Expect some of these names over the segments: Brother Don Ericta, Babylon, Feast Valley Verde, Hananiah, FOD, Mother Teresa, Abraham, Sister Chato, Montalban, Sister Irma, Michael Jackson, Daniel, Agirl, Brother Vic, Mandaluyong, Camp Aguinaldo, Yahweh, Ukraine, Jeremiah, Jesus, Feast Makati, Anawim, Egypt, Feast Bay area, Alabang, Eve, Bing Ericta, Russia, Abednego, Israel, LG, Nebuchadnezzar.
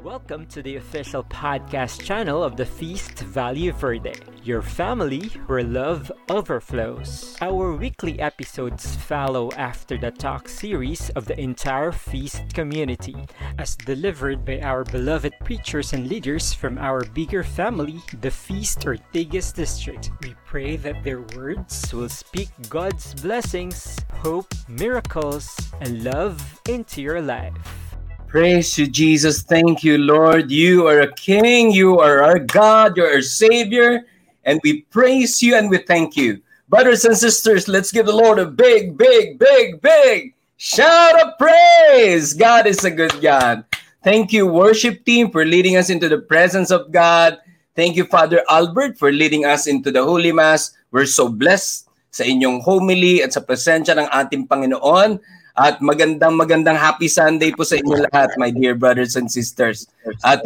Welcome to the official podcast channel of the Feast Valley Verde, your family where love overflows. Our weekly episodes follow after the talk series of the entire Feast community, as delivered by our beloved preachers and leaders from our bigger family, the Feast Ortigas District. We pray that their words will speak God's blessings, hope, miracles, and love into your life. Praise you, Jesus. Thank you, Lord. You are a King. You are our God. You are our Savior. And we praise you and we thank you. Brothers and sisters, let's give the Lord a big, big, big, big shout of praise. God is a good God. Thank you, worship team, for leading us into the presence of God. Thank you, Father Albert, for leading us into the Holy Mass. We're so blessed sa inyong homily at sa presensya ng ating Panginoon. At magandang happy Sunday po sa inyo lahat, my dear brothers and sisters. At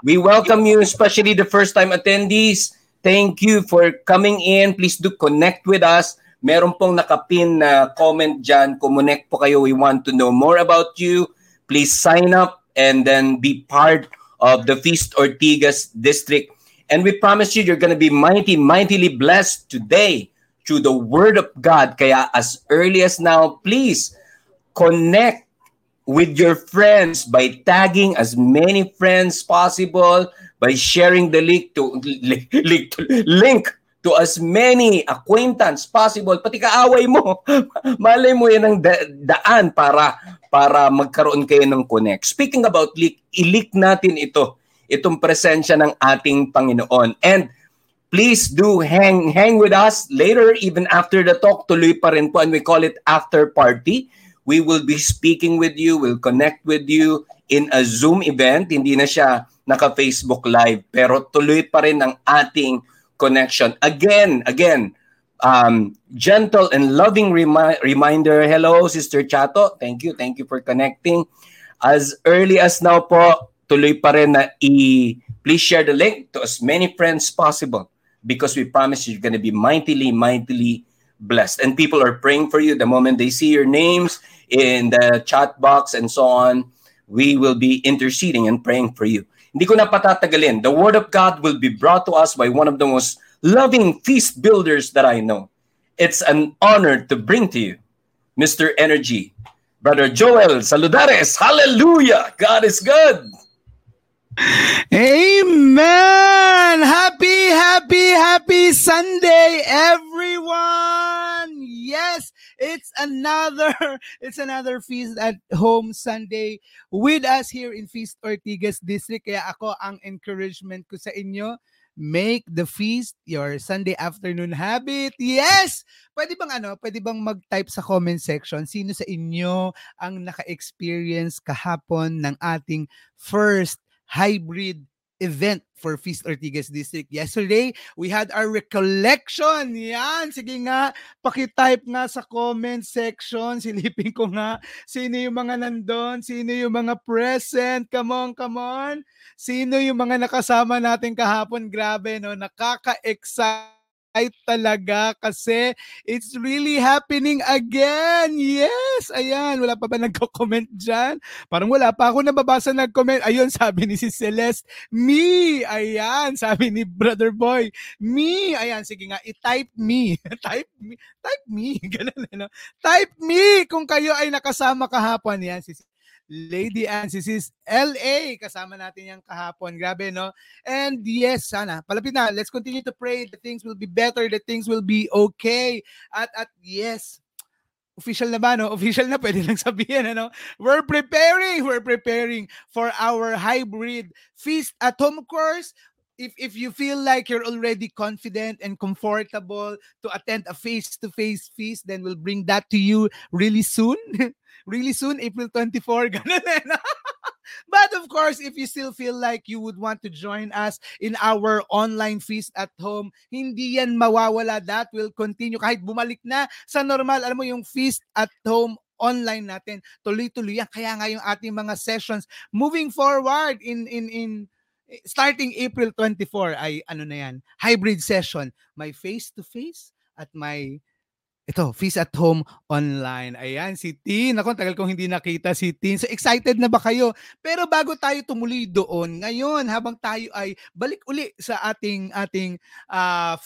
we welcome you, especially the first-time attendees. Thank you for coming in. Please do connect with us. Meron pong nakapin na comment dyan. Kumonect po kayo. We want to know more about you. Please sign up and then be part of the Feast Ortigas District. And we promise you, you're going to be mighty, mightily blessed today through the Word of God. Kaya as early as now, please connect with your friends by tagging as many friends possible, by sharing the link to as many acquaintance possible, pati kaaway mo. Malay mo yan ang daan para magkaroon kayo ng connect. Speaking about link, i-link natin itong presensya ng ating Panginoon. And please do hang with us later, even after the talk, tuloy pa rin po, and we call it after party. We will be speaking with you, we'll connect with you in a Zoom event. Hindi na siya naka-Facebook Live, pero tuloy pa rin ang ating connection. Again, gentle and loving reminder. Hello, Sister Chato. Thank you for connecting. As early as now po, tuloy pa rin na please share the link to as many friends possible, because we promise you're gonna be mightily, mightily blessed. And people are praying for you the moment they see your names in the chat box and so on. We will be interceding and praying for you. Hindi ko na patatagalin. The Word of God will be brought to us by one of the most loving feast builders that I know. It's an honor to bring to you Mr. Energy, Brother Joel Saludares. Hallelujah! God is good! Amen! Happy Sunday, everyone! Yes, it's another Feast at Home Sunday with us here in Feast Ortigas District. Kaya ako, ang encouragement ko sa inyo, make the feast your Sunday afternoon habit. Yes! Pwede bang mag-type sa comment section sino sa inyo ang naka-experience kahapon ng ating first hybrid event for Feast Ortigas District. Yesterday, we had our recollection. Yan, sige nga, pakitype nga sa comment section. Silipin ko nga, sino yung mga nandun? Sino yung mga present? Come on. Sino yung mga nakasama natin kahapon? Grabe, no? Nakaka-excite talaga kasi it's really happening again. Yes, ayan. Wala pa ba nagko-comment dyan? Parang wala pa ako nababasa nag-comment. Ayun, sabi ni si Celeste, me. Ayan, sabi ni Brother Boy, me. Ayan, sige nga, i-type me. Type me. Ganun, ano? Type me kung kayo ay nakasama kahapon. Ayan, si Lady Anne, si Sis LA, kasama natin yung kahapon. Grabe, no? And yes, sana. Palapit na. Let's continue to pray. The things will be better. The things will be okay. At yes, official na ba, no? Official na, pwede lang sabihin, ano? We're preparing for our hybrid Feast at Home course. If you feel like you're already confident and comfortable to attend a face-to-face feast, then we'll bring that to you really soon. April 24. Ganun na. But of course, if you still feel like you would want to join us in our online Feast at Home, hindi yan mawawala. That will continue kahit bumalik na sa normal. Alam mo, yung Feast at Home online natin, tuloy-tuloy yan. Kaya nga yung ating mga sessions moving forward in starting April 24 ay ano na yan, hybrid session. My face-to-face at my Ito, Feast at Home Online. Ayan, si Tin. Ako, tagal kong hindi nakita si Tin. So, excited na ba kayo? Pero bago tayo tumuloy doon, ngayon, habang tayo ay balik uli sa ating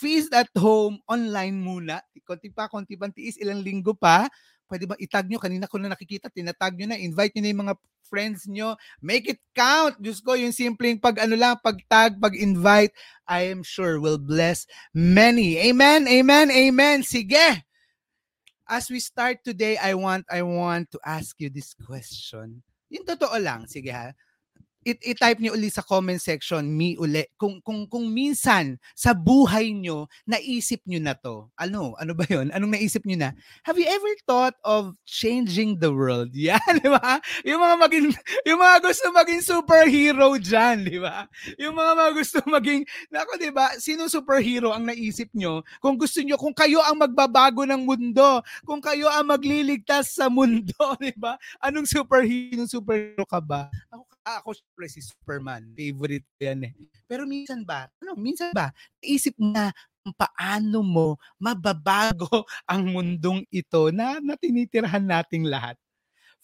Feast at Home Online muna. Konti pang tiis, ilang linggo pa. Pwede ba itag nyo? Kanina ko na nakikita, tinatag nyo na, invite nyo na yung mga friends nyo. Make it count! Diyos ko, yung simpleng pag-tag, pag-invite, I am sure will bless many. Amen, amen, amen. Sige! As we start today, I want to ask you this question. Yung totoo lang, sige ha. I-type niyo uli sa comment section, me uli. Kung minsan sa buhay niyo naisip niyo na to. Ano ba 'yon? Anong naisip niyo na? Have you ever thought of changing the world? Yan, di ba? Yung mga gusto maging superhero diyan, di ba? Yung mga gusto maging nako, di ba? Sino superhero ang naisip niyo? Kung gusto niyo, kung kayo ang magbabago ng mundo, kung kayo ang magliligtas sa mundo, di ba? Anong superhero ka ba? Ako siyempre si Superman. Favorite ko yan eh. Pero minsan ba, naisip na paano mo mababago ang mundong ito na tinitirhan nating lahat.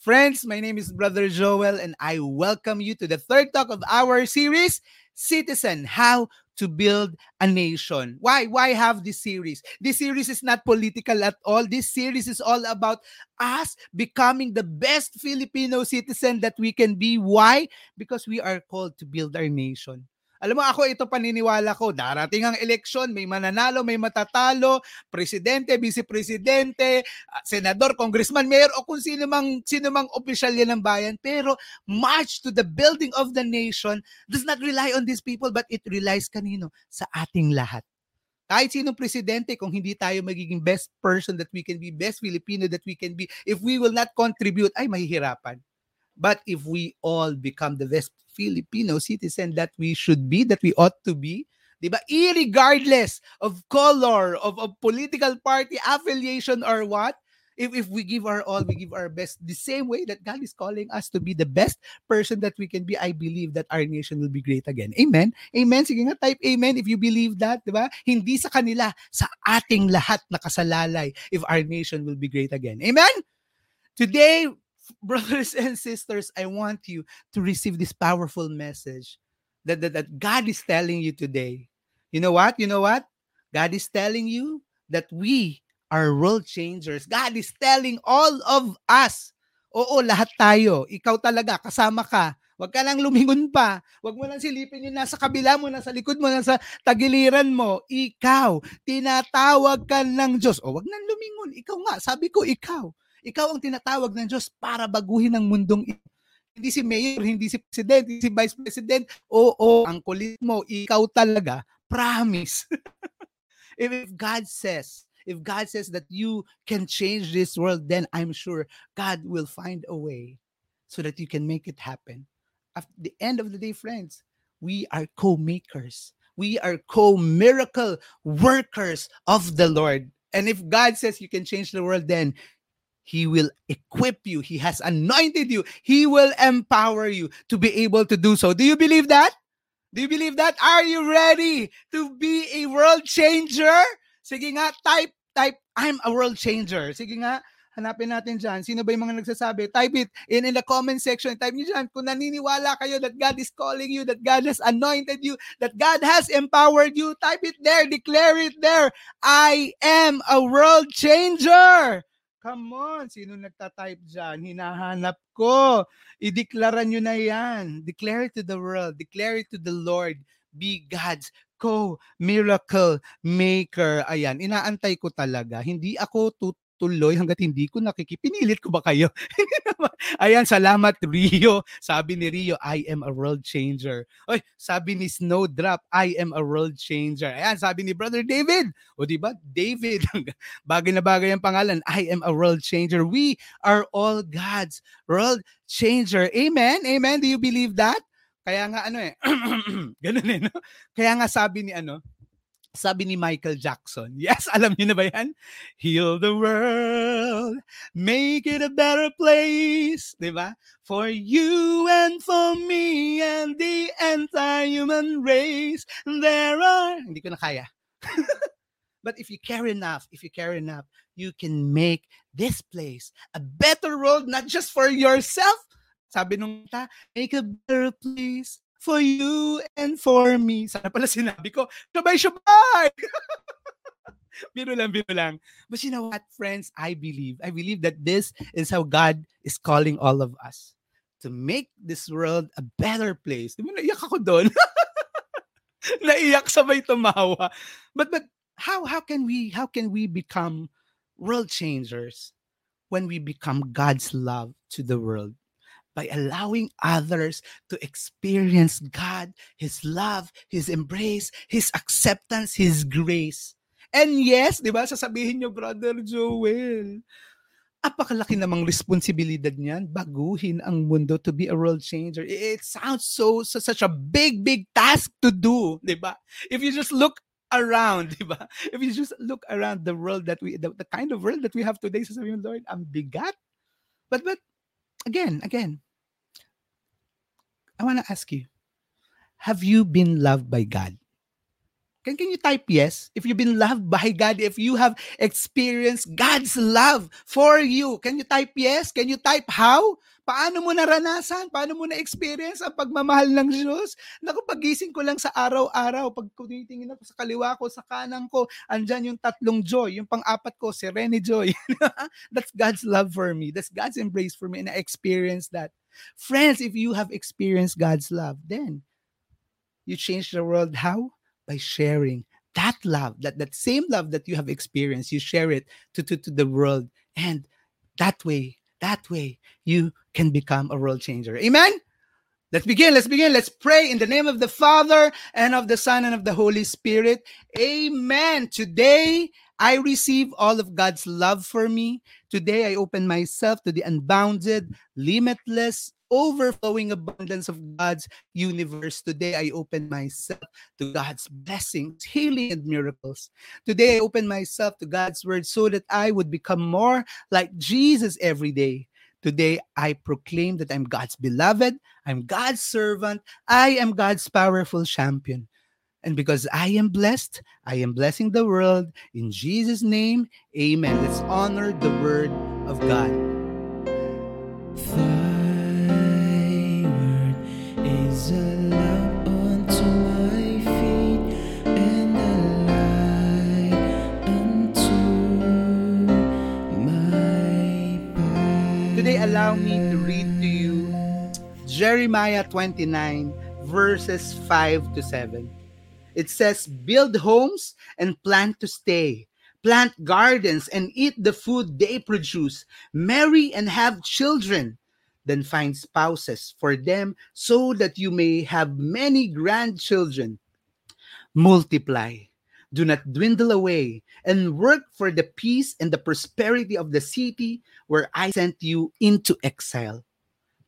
Friends, my name is Brother Joel and I welcome you to the third talk of our series, Citizen, How to Build a Nation. Why have this series? This series is not political at all. This series is all about us becoming the best Filipino citizen that we can be. Why? Because we are called to build our nation. Alam mo, ako ito paniniwala ko, darating ang eleksyon, may mananalo, may matatalo, presidente, vice-presidente, senador, congressman, mayor, o kung sino mang opisyal yan ng bayan. Pero march to the building of the nation does not rely on these people, but it relies kanino? Sa ating lahat. Kahit sinong presidente, kung hindi tayo magiging best person that we can be, best Filipino that we can be, if we will not contribute, ay mahihirapan. But if we all become the best Filipino citizen that we should be, that we ought to be, diba? Irregardless of color, of political party affiliation or what, if we give our all, we give our best, the same way that God is calling us to be the best person that we can be, I believe that our nation will be great again. Amen? Amen? Sige nga, type amen if you believe that, diba? Hindi sa kanila, sa ating lahat nakasalalay if our nation will be great again. Amen? Today, brothers and sisters, I want you to receive this powerful message that God is telling you today. You know what? God is telling you that we are world changers. God is telling all of us. Oo, lahat tayo. Ikaw talaga, kasama ka. Huwag ka lang lumingon pa. Huwag mo lang silipin yung nasa kabila mo, nasa likod mo, nasa tagiliran mo. Ikaw, tinatawag ka ng Diyos. O, huwag nang lumingon. Ikaw nga, sabi ko, ikaw. Ikaw ang tinatawag ng Diyos para baguhin ang mundong ito. Hindi si mayor, hindi si president, hindi si vice president. Oo, ang kulit mo, ikaw talaga. Promise. If God says that you can change this world, then I'm sure God will find a way so that you can make it happen. At the end of the day, friends, we are co-makers. We are co-miracle workers of the Lord. And if God says you can change the world, then He will equip you. He has anointed you. He will empower you to be able to do so. Do you believe that? Do you believe that? Are you ready to be a world changer? Sige nga, type, I'm a world changer. Sige nga, hanapin natin dyan. Sino ba yung mga nagsasabi? Type it in the comment section. Type nyo dyan. Kung naniniwala kayo that God is calling you, that God has anointed you, that God has empowered you, type it there. Declare it there. I am a world changer. Come on, sino nagtatype dyan? Hinahanap ko. Ideklara nyo na yan. Declare it to the world. Declare it to the Lord. Be God's co-miracle maker. Ayan, inaantay ko talaga. Hindi ako tuloy hanggat hindi ko nakikipinilit ko ba kayo? Ayan, salamat Rio. Sabi ni Rio, I am a world changer. Oy, sabi ni Snowdrop, I am a world changer. Ayan, sabi ni Brother David. O diba, David, bagay na bagay ang pangalan, I am a world changer. We are all God's world changer. Amen? Amen? Do you believe that? Kaya nga ganun eh, no? Kaya nga sabi ni Michael Jackson. Yes, alam niyo na ba yan? Heal the world, make it a better place, diba? For you and for me and the entire human race, there are... Hindi ko na kaya. But if you care enough, you can make this place a better world, not just for yourself. Sabi nung ta, make a better place for you and for me. Sana pala sinabi ko, sabay-sabay! Biro lang. But you know what, friends? I believe that this is how God is calling all of us, to make this world a better place. Di ba, naiyak ako doon? Naiyak sabay tumawa. But how can we become world changers when we become God's love to the world? By allowing others to experience God, His love, His embrace, His acceptance, His grace. And yes, di ba, sasabihin nyo, Brother Joel, apakalaki namang responsibilidad niyan, baguhin ang mundo, to be a world changer. It sounds such a big task to do, di ba? If you just look around, di ba? If you just look around the world that we, the kind of world that we have today, sasabihin, Lord, ang bigat. But again, I want to ask you, have you been loved by God? Can you type yes? If you've been loved by God, if you have experienced God's love for you, can you type yes? Can you type how? Paano mo naranasan? Paano mo na-experience ang pagmamahal ng Diyos? Naku, pagising ko lang sa araw-araw, pag tinitingin ako sa kaliwa ko, sa kanan ko, andyan yung tatlong joy, yung pang-apat ko, serene joy. That's God's love for me. That's God's embrace for me, and I experienced that. Friends, if you have experienced God's love, then you change the world how? By sharing that love, that same love that you have experienced, you share it to the world. And that way, you can become a world changer. Amen? Let's begin. Let's pray in the name of the Father, and of the Son, and of the Holy Spirit. Amen. Today, I receive all of God's love for me. Today, I open myself to the unbounded, limitless, overflowing abundance of God's universe. Today, I open myself to God's blessings, healing, and miracles. Today, I open myself to God's word so that I would become more like Jesus every day. Today, I proclaim that I'm God's beloved, I'm God's servant, I am God's powerful champion. And because I am blessed, I am blessing the world. In Jesus' name, amen. Let's honor the word of God. A lamp unto my feet and a light unto my path. Today, allow me to read to you Jeremiah 29, verses 5-7. It says, "Build homes and plant to stay. Plant gardens and eat the food they produce. Marry and have children. Then find spouses for them so that you may have many grandchildren. Multiply, do not dwindle away, and work for the peace and the prosperity of the city where I sent you into exile.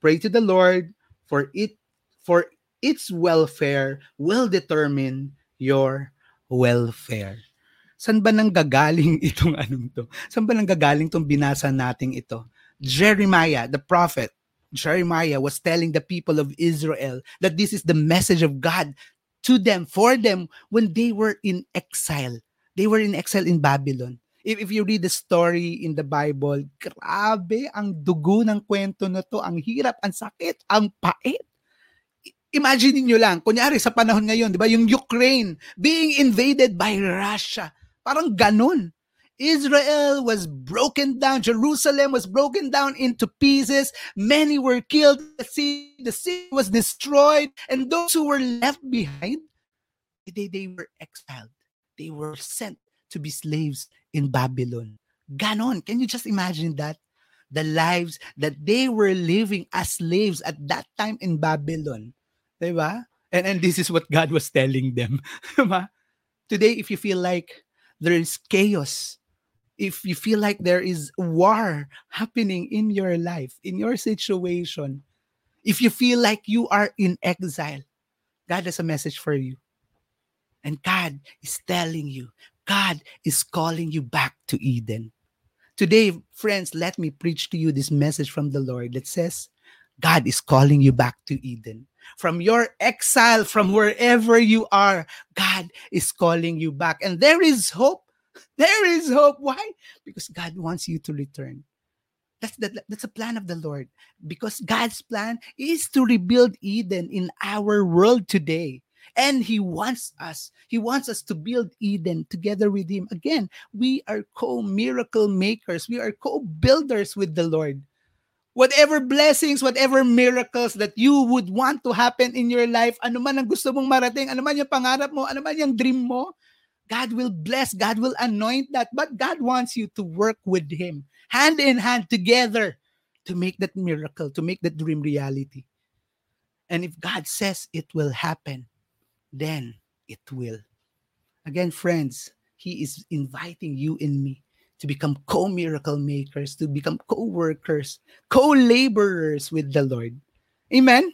Pray to the Lord, for its welfare will determine your welfare." Saan ba nang gagaling itong anong to? Saan ba nang gagaling itong binasa nating ito? Jeremiah, the prophet, Jeremiah was telling the people of Israel that this is the message of God to them, for them, when they were in exile. They were in exile in Babylon. If you read the story in the Bible, grabe ang dugo ng kwento na to. Ang hirap, ang sakit, ang pait. Imagine niyo lang, kunyari sa panahon ngayon, di ba, yung Ukraine being invaded by Russia. Parang ganun. Israel was broken down. Jerusalem was broken down into pieces. Many were killed. The city was destroyed. And those who were left behind, they were exiled. They were sent to be slaves in Babylon. Ganon. Can you just imagine that? The lives that they were living as slaves at that time in Babylon. Diba? And this is what God was telling them. Today, if you feel like there is chaos, if you feel like there is war happening in your life, in your situation, if you feel like you are in exile, God has a message for you. And God is telling you, God is calling you back to Eden. Today, friends, let me preach to you this message from the Lord that says, God is calling you back to Eden. From your exile, from wherever you are, God is calling you back. And there is hope. There is hope. Why? Because God wants you to return. That's the plan of the Lord. Because God's plan is to rebuild Eden in our world today. And He wants us to build Eden together with Him. Again, we are co-miracle makers. We are co-builders with the Lord. Whatever blessings, whatever miracles that you would want to happen in your life, ano man ang gusto mong marating, ano man yung pangarap mo, ano man yung dream mo, God will bless, God will anoint that. But God wants you to work with Him, hand in hand, together, to make that miracle, to make that dream reality. And if God says it will happen, then it will. Again, friends, He is inviting you and me to become co-miracle makers, to become co-workers, co-laborers with the Lord. Amen?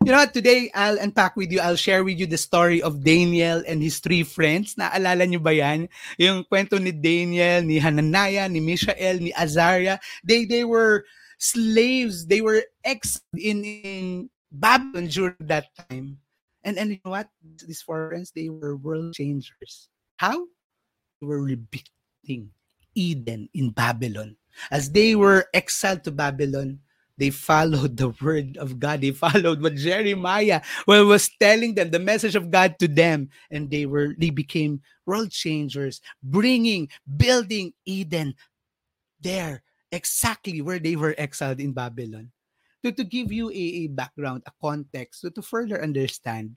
You know what? Today, I'll unpack with you, I'll share with you the story of Daniel and his three friends. Naalala niyo ba yan? Yung kwento ni Daniel, ni Hananiah, ni Mishael, ni Azariah. They were slaves. They were exiled in Babylon during that time. And you know what? These foreigners, they were world changers. How? They were rebuilding Eden in Babylon. As they were exiled to Babylon, they followed the word of God. They followed what Jeremiah was telling them, the message of God to them. And they became world changers, building Eden there, exactly where they were exiled in Babylon. To give you a background, a context, to further understand,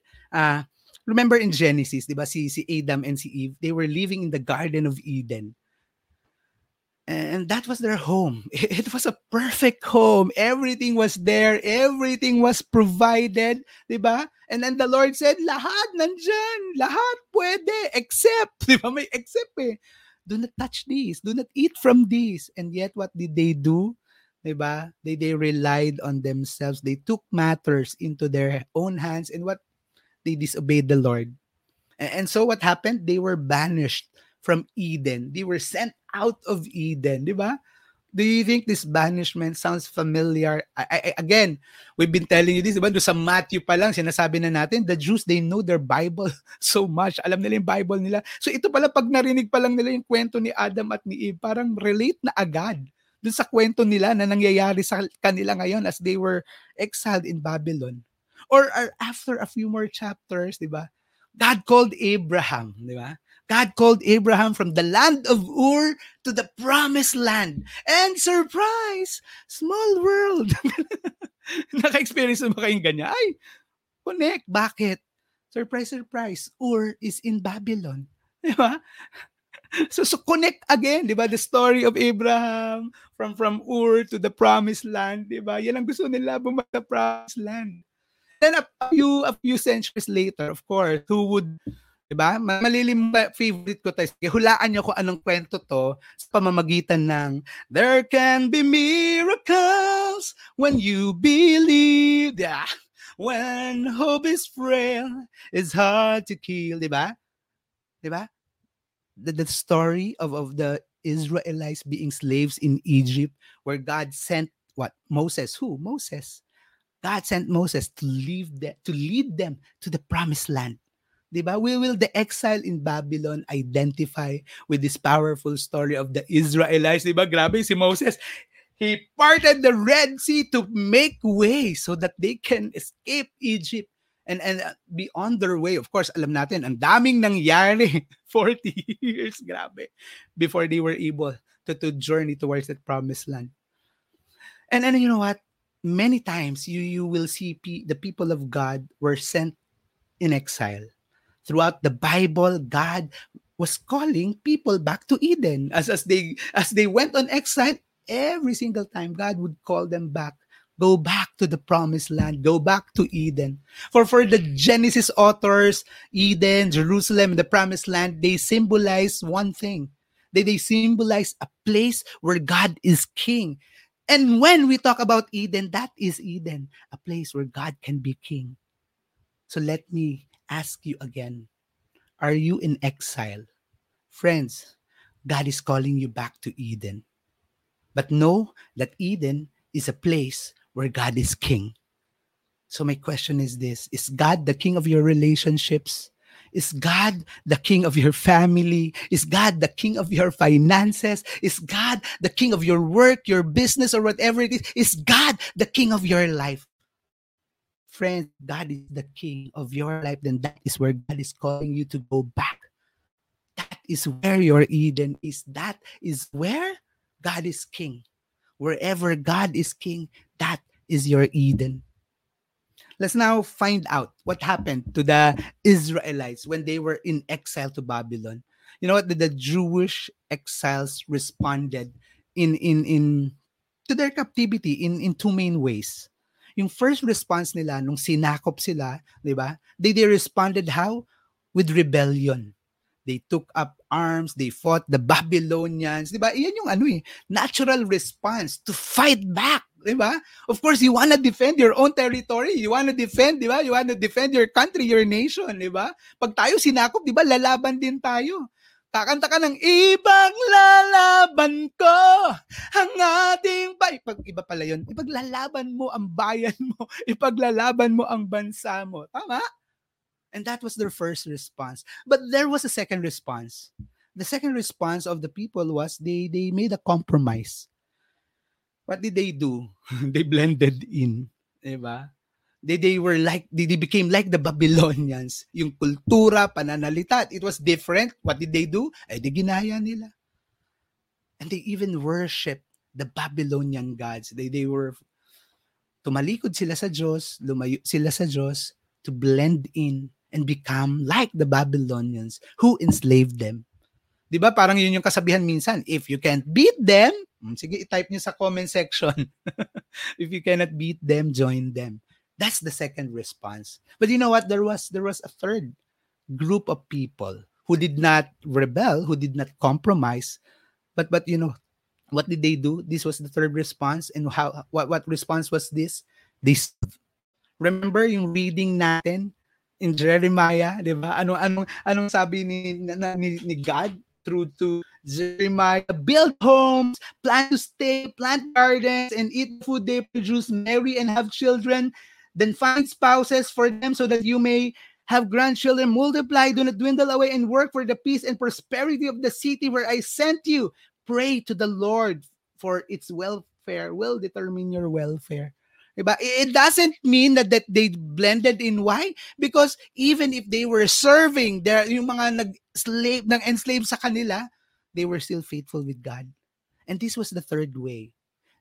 remember in Genesis, di ba, si Adam and si Eve, they were living in the Garden of Eden. And that was their home. It was a perfect home. Everything was there. Everything was provided. Di ba? And then the Lord said, lahat nandyan. Lahat pwede. Except. Di ba? May except eh. Do not touch these. Do not eat from these. And yet, what did they do? Di ba? They relied on themselves. They took matters into their own hands. And what? They disobeyed the Lord. And so what happened? They were banished from Eden. They were sent out of Eden, di ba? Do you think this banishment sounds familiar? Again, we've been telling you this, di ba? Doon sa Matthew pa lang, sinasabi na natin, the Jews, they know their Bible so much. Alam nila yung Bible nila. So ito pala, pag narinig pa lang nila yung kwento ni Adam at ni Eve, parang relate na agad doon sa kwento nila na nangyayari sa kanila ngayon as they were exiled in Babylon. Or after a few more chapters, di ba? God called Abraham, di ba? God called Abraham from the land of Ur to the promised land. And surprise, small world. Naka-experience mo kayong ganyan? Ay, connect. Bakit? Surprise, surprise. Ur is in Babylon. Di ba? So connect again. Di ba? The story of Abraham from Ur to the promised land. Di ba? Yan ang gusto nila, bumata promised land. Then a few centuries later, of course, who would... Diba? Malilimba, favorite ko tayo. Hulaan niyo kung anong kwento to sa pamamagitan ng there can be miracles when you believe. Yeah. When hope is frail, it's hard to kill. Diba? Diba? The story of the Israelites being slaves in Egypt where God sent what? Moses. Who? Moses. God sent Moses to lead them to the promised land. Diba? Will the exile in Babylon identify with this powerful story of the Israelites? Diba? Grabe si Moses. He parted the Red Sea to make way so that they can escape Egypt and be on their way. Of course, alam natin, ang daming nangyari 40 years, grabe, before they were able to journey towards that promised land. And you know what? Many times you will see the people of God were sent in exile. Throughout the Bible, God was calling people back to Eden. As they went on exile, every single time, God would call them back. Go back to the promised land. Go back to Eden. For the Genesis authors, Eden, Jerusalem, and the promised land, they symbolize one thing. They symbolize a place where God is king. And when we talk about Eden, that is Eden, a place where God can be king. So let me ask you again, are you in exile? Friends, God is calling you back to Eden. But know that Eden is a place where God is king. So my question is this, is God the king of your relationships? Is God the king of your family? Is God the king of your finances? Is God the king of your work, your business, or whatever it is? Is God the king of your life? Friends, God is the king of your life. Then that is where God is calling you to go back. That is where your Eden is. That is where God is king. Wherever God is king, that is your Eden. Let's now find out what happened to the Israelites when they were in exile to Babylon. You know what? The Jewish exiles responded in to their captivity in two main ways. Yung first response nila, nung sinakop sila, di ba? They responded how? With rebellion. They took up arms, they fought the Babylonians, di ba? Iyan yung natural response to fight back, di ba? Of course, you wanna defend your own territory, you wanna defend, di ba? You wanna defend your country, your nation, di ba? Pag tayo sinakop, di ba? Lalaban din tayo. Kakanta ka ng ibang lalaban ko ang ating bayan. Iba pala yun. Ipaglalaban mo ang bayan mo. Ipaglalaban mo ang bansa mo. Tama? And that was their first response. But there was a second response. The second response of the people was they made a compromise. What did they do? They blended in. Diba? They became like the Babylonians. Yung kultura, pananalita, it was different. What did they do? Di ginaya nila. And they even worshiped the Babylonian gods. Tumalikod sila sa Diyos, lumayo sila sa Diyos to blend in and become like the Babylonians who enslaved them. Diba? Parang yun yung kasabihan minsan. If you can't beat them, sige, i-type nyo sa comment section. If you cannot beat them, join them. That's the second response. But you know what? There was a third group of people who did not rebel, who did not compromise. But you know, what did they do? This was the third response. And what response was this? They stood. Remember yung reading natin in Jeremiah, di ba? Anong sabi ni God through to Jeremiah? Build homes, plan to stay, plant gardens, and eat food they produce, marry and have children. Then find spouses for them so that you may have grandchildren. Multiply, do not dwindle away, and work for the peace and prosperity of the city where I sent you. Pray to the Lord for its welfare will determine your welfare. Diba? It doesn't mean that they blended in. Why? Because even if they were serving, yung mga nag-enslave sa kanila, they were still faithful with God. And this was the third way.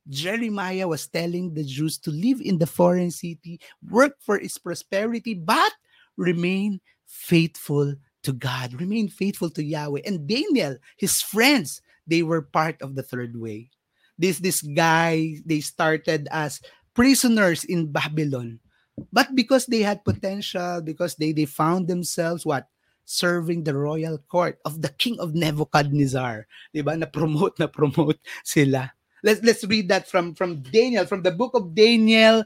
Jeremiah was telling the Jews to live in the foreign city, work for its prosperity, but remain faithful to God, remain faithful to Yahweh. And Daniel, his friends, they were part of the third way. This guy, they started as prisoners in Babylon, but because they had potential, because they found themselves what? Serving the royal court of the king of Nebuchadnezzar. Diba? Na-promote sila. Let's read that from Daniel, from the book of Daniel,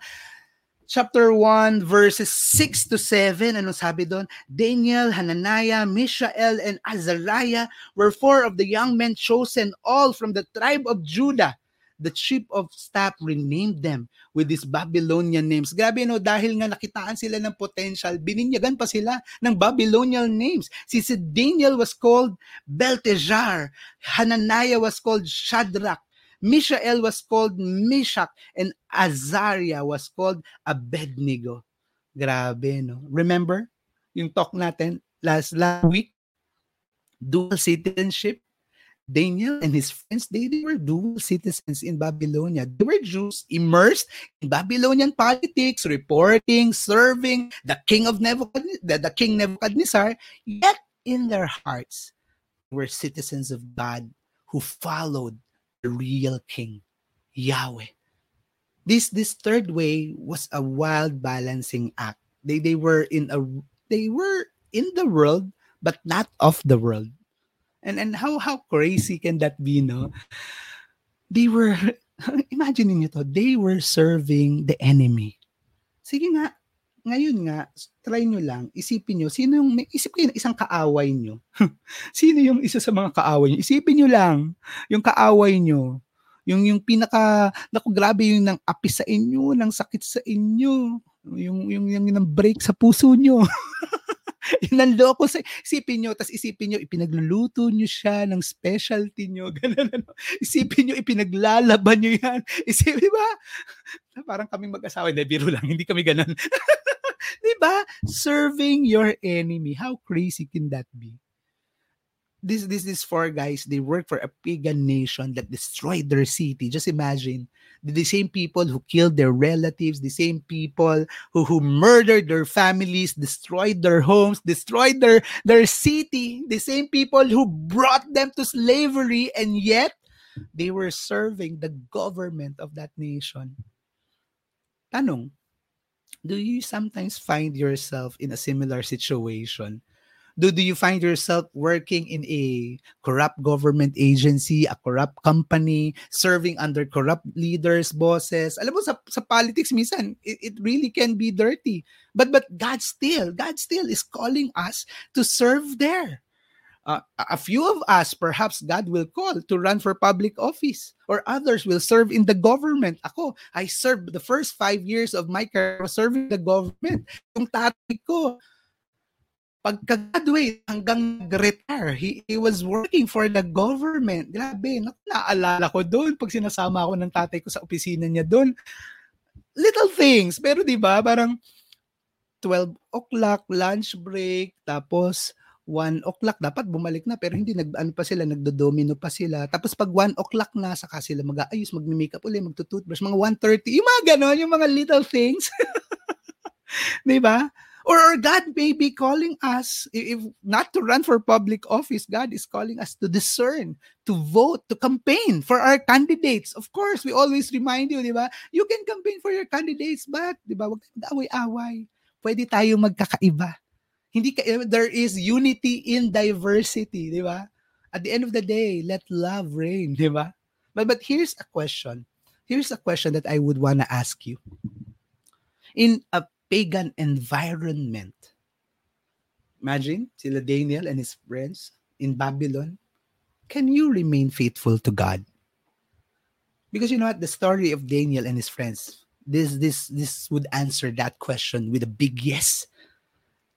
chapter 1, verses 6 to 7. Ano sabi doon? Daniel, Hananiah, Mishael, and Azariah were four of the young men chosen all from the tribe of Judah. The chief of staff renamed them with these Babylonian names. Grabe no, dahil nga nakitaan sila ng potential, bininyagan pa sila ng Babylonian names. Si Daniel was called Belteshazzar, Hananiah was called Shadrach, Mishael was called Meshach, and Azariah was called Abednego. Grabe, no? Remember yung talk natin last week? Dual citizenship. Daniel and his friends, they were dual citizens in Babylonia. They were Jews immersed in Babylonian politics, reporting, serving the king of Nebuchadnezzar, yet in their hearts were citizens of God who followed the real king, Yahweh. This third way was a wild balancing act. They were in the world, but not of the world. And how crazy can that be, no? Imagine niyo to, they were serving the enemy. Sige nga, ngayon nga, try nyo lang, isipin nyo, isipin nyo isang kaaway nyo. Sino yung isa sa mga kaaway nyo? Isipin nyo lang, yung kaaway nyo, yung pinaka, naku grabe yung nang api sa inyo, nang sakit sa inyo, yung break sa puso nyo. Nanloko sa isipin nyo, tas isipin nyo, ipinagluluto nyo siya ng specialty nyo, ganun, ano. Isipin nyo, ipinaglalaban nyo yan. Isipin, di ba? Parang kaming mag-asawa, na biro lang, hindi kami ganun. Di ba? Serving your enemy. How crazy can that be? These four guys, they work for a pagan nation that destroyed their city. Just imagine, the same people who killed their relatives, the same people who murdered their families, destroyed their homes, destroyed their city, the same people who brought them to slavery, and yet they were serving the government of that nation. Tanong, do you sometimes find yourself in a similar situation? Do you find yourself working in a corrupt government agency, a corrupt company, serving under corrupt leaders, bosses? Alam mo, sa politics, minsan, it really can be dirty. But God still is calling us to serve there. A few of us, perhaps God will call to run for public office, or others will serve in the government. Ako, I served the first 5 years of my career serving the government. Yung tatay ko, pagka-graduate hanggang nag-retire, he was working for the government. Grabe, naalala ko doon pag sinasama ako ng tatay ko sa opisina niya doon. Little things, pero di ba parang 12 o'clock, lunch break, tapos 1 o'clock, dapat bumalik na, pero hindi, nagdodomino pa sila. Tapos pag 1 o'clock na, saka sila mag-aayos, mag-makeup ulit, magtututbrush, mga 1:30, yung mga ganon, yung mga little things. Di ba? Or God may be calling us, if not to run for public office, God is calling us to discern, to vote, to campaign for our candidates. Of course, we always remind you, di ba? You can campaign for your candidates, but, di ba, wag tayong away-away. Pwede tayo magkakaiba. There is unity in diversity, di ba? At the end of the day, let love reign, di ba? But here's a question. Here's a question that I would want to ask you. In a pagan environment. Imagine, sila Daniel and his friends in Babylon. Can you remain faithful to God? Because you know what? The story of Daniel and his friends, this would answer that question with a big yes.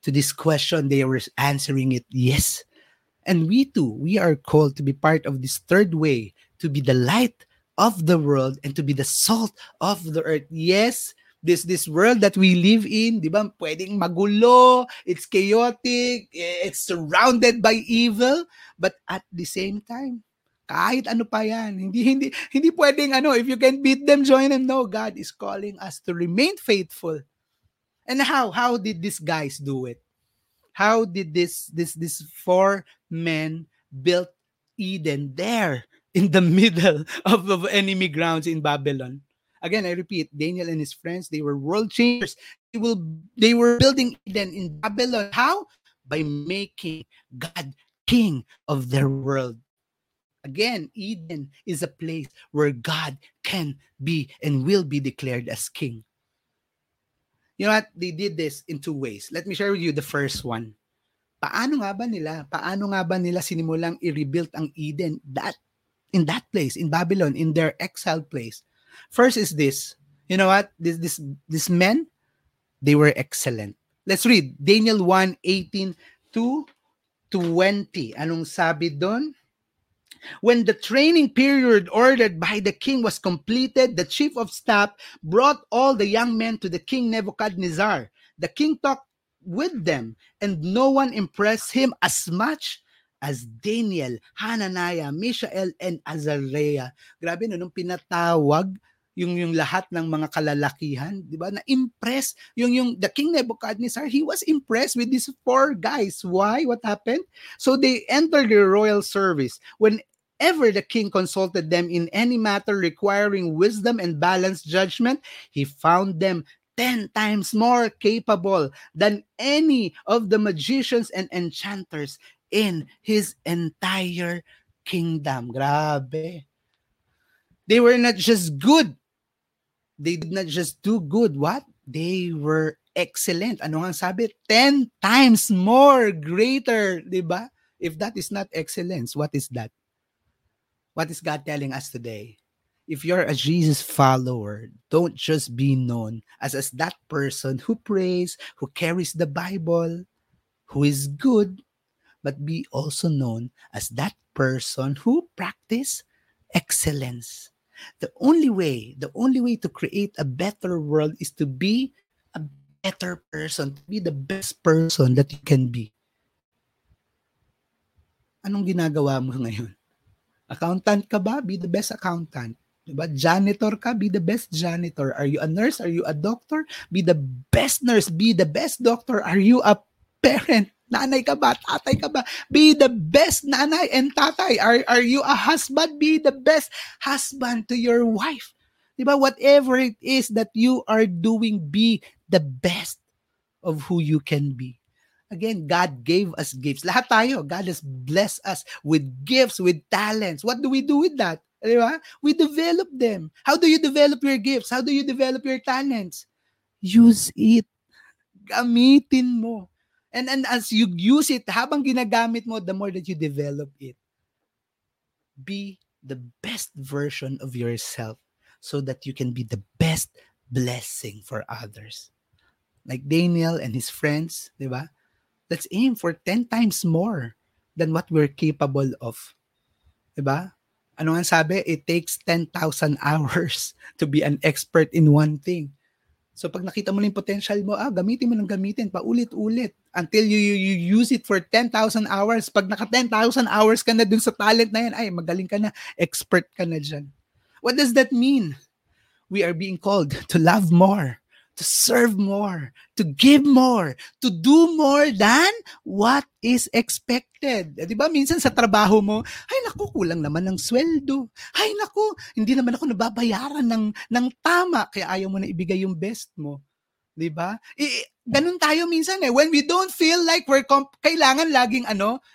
To this question, they were answering it yes. And we too, we are called to be part of this third way, to be the light of the world and to be the salt of the earth. Yes, This world that we live in, di ba, pwedeng magulo, it's chaotic, it's surrounded by evil, but at the same time, kahit ano pa yan, hindi pwedeng ano, if you can beat them, join them. No, God is calling us to remain faithful. And how did these guys do it? How did these four men built Eden there in the middle of enemy grounds in Babylon? Again, I repeat, Daniel and his friends, they were world changers. They were building Eden in Babylon. How? By making God king of their world. Again, Eden is a place where God can be and will be declared as king. You know what? They did this in two ways. Let me share with you the first one. Paano nga ba nila sinimulang i-rebuild ang Eden in that place, in Babylon, in their exiled place? First is this. You know what? These men, they were excellent. Let's read Daniel 1:18 to 20. Anong sabi doon? When the training period ordered by the king was completed, the chief of staff brought all the young men to the king Nebuchadnezzar. The king talked with them, and no one impressed him as much as Daniel, Hananiah, Mishael, and Azariah. Grabe no, nung pinatawag yung lahat ng mga kalalakihan, di ba? Na-impress yung the King Nebuchadnezzar, he was impressed with these four guys. Why? What happened? So they entered the royal service. Whenever the king consulted them in any matter requiring wisdom and balanced judgment, he found them 10 times more capable than any of the magicians and enchanters in his entire kingdom. Grabe. They were not just good. They did not just do good. What? They were excellent. Ano nga sabi? 10 times more greater. Diba? If that is not excellence, what is that? What is God telling us today? If you're a Jesus follower, don't just be known as that person who prays, who carries the Bible, who is good, but be also known as that person who practices excellence. The only way to create a better world is to be a better person, to be the best person that you can be. Anong ginagawa mo ngayon? Accountant ka ba? Be the best accountant. Diba? Janitor ka? Be the best janitor. Are you a nurse? Are you a doctor? Be the best nurse. Be the best doctor. Are you a parent? Nanay ka ba? Tatay ka ba? Be the best nanay and tatay. Are you a husband? Be the best husband to your wife. Diba? Whatever it is that you are doing, be the best of who you can be. Again, God gave us gifts. Lahat tayo, God has blessed us with gifts, with talents. What do we do with that? Diba? We develop them. How do you develop your gifts? How do you develop your talents? Use it. Gamitin mo. And as you use it, habang ginagamit mo, the more that you develop it, be the best version of yourself so that you can be the best blessing for others. Like Daniel and his friends, di ba? Let's aim for 10 times more than what we're capable of. Di ba? Ano nga sabi? It takes 10,000 hours to be an expert in one thing. So pag nakita mo lang yung potential mo, gamitin mo ng gamitin, paulit-ulit, until you use it for 10,000 hours. Pag naka 10,000 hours ka na dun sa talent na yan, ay, magaling ka na, expert ka na dyan. What does that mean? We are being called to love more, to serve more, to give more, to do more than what is expected. Diba? Minsan sa trabaho mo, ay naku, kulang naman ng sweldo. Ay naku, hindi naman ako nababayaran ng tama, kaya ayaw mo na ibigay yung best mo. Diba? Ganun tayo minsan eh. When we don't feel like we're kailangan laging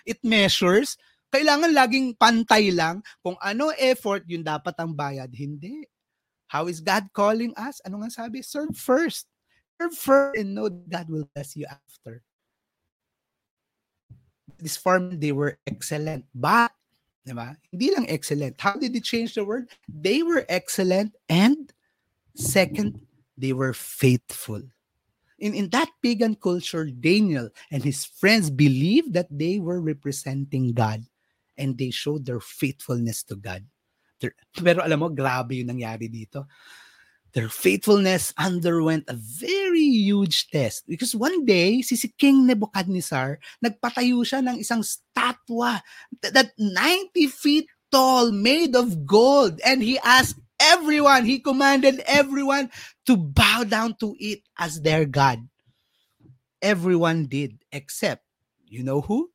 it measures. Kailangan laging pantay lang. Kung effort, yun dapat ang bayad. Hindi. How is God calling us? Ano nga sabi? Serve first. Serve first and know God will bless you after. This form, they were excellent. But, diba? Hindi lang excellent. How did they change the word? They were excellent and second, they were faithful. In that pagan culture, Daniel and his friends believed that they were representing God and they showed their faithfulness to God. Pero alam mo, grabe yung nangyari dito. Their faithfulness underwent a very huge test. Because one day, si King Nebuchadnezzar, nagpatayo siya ng isang statwa that 90 feet tall, made of gold. And he commanded everyone to bow down to it as their God. Everyone did, except, you know who?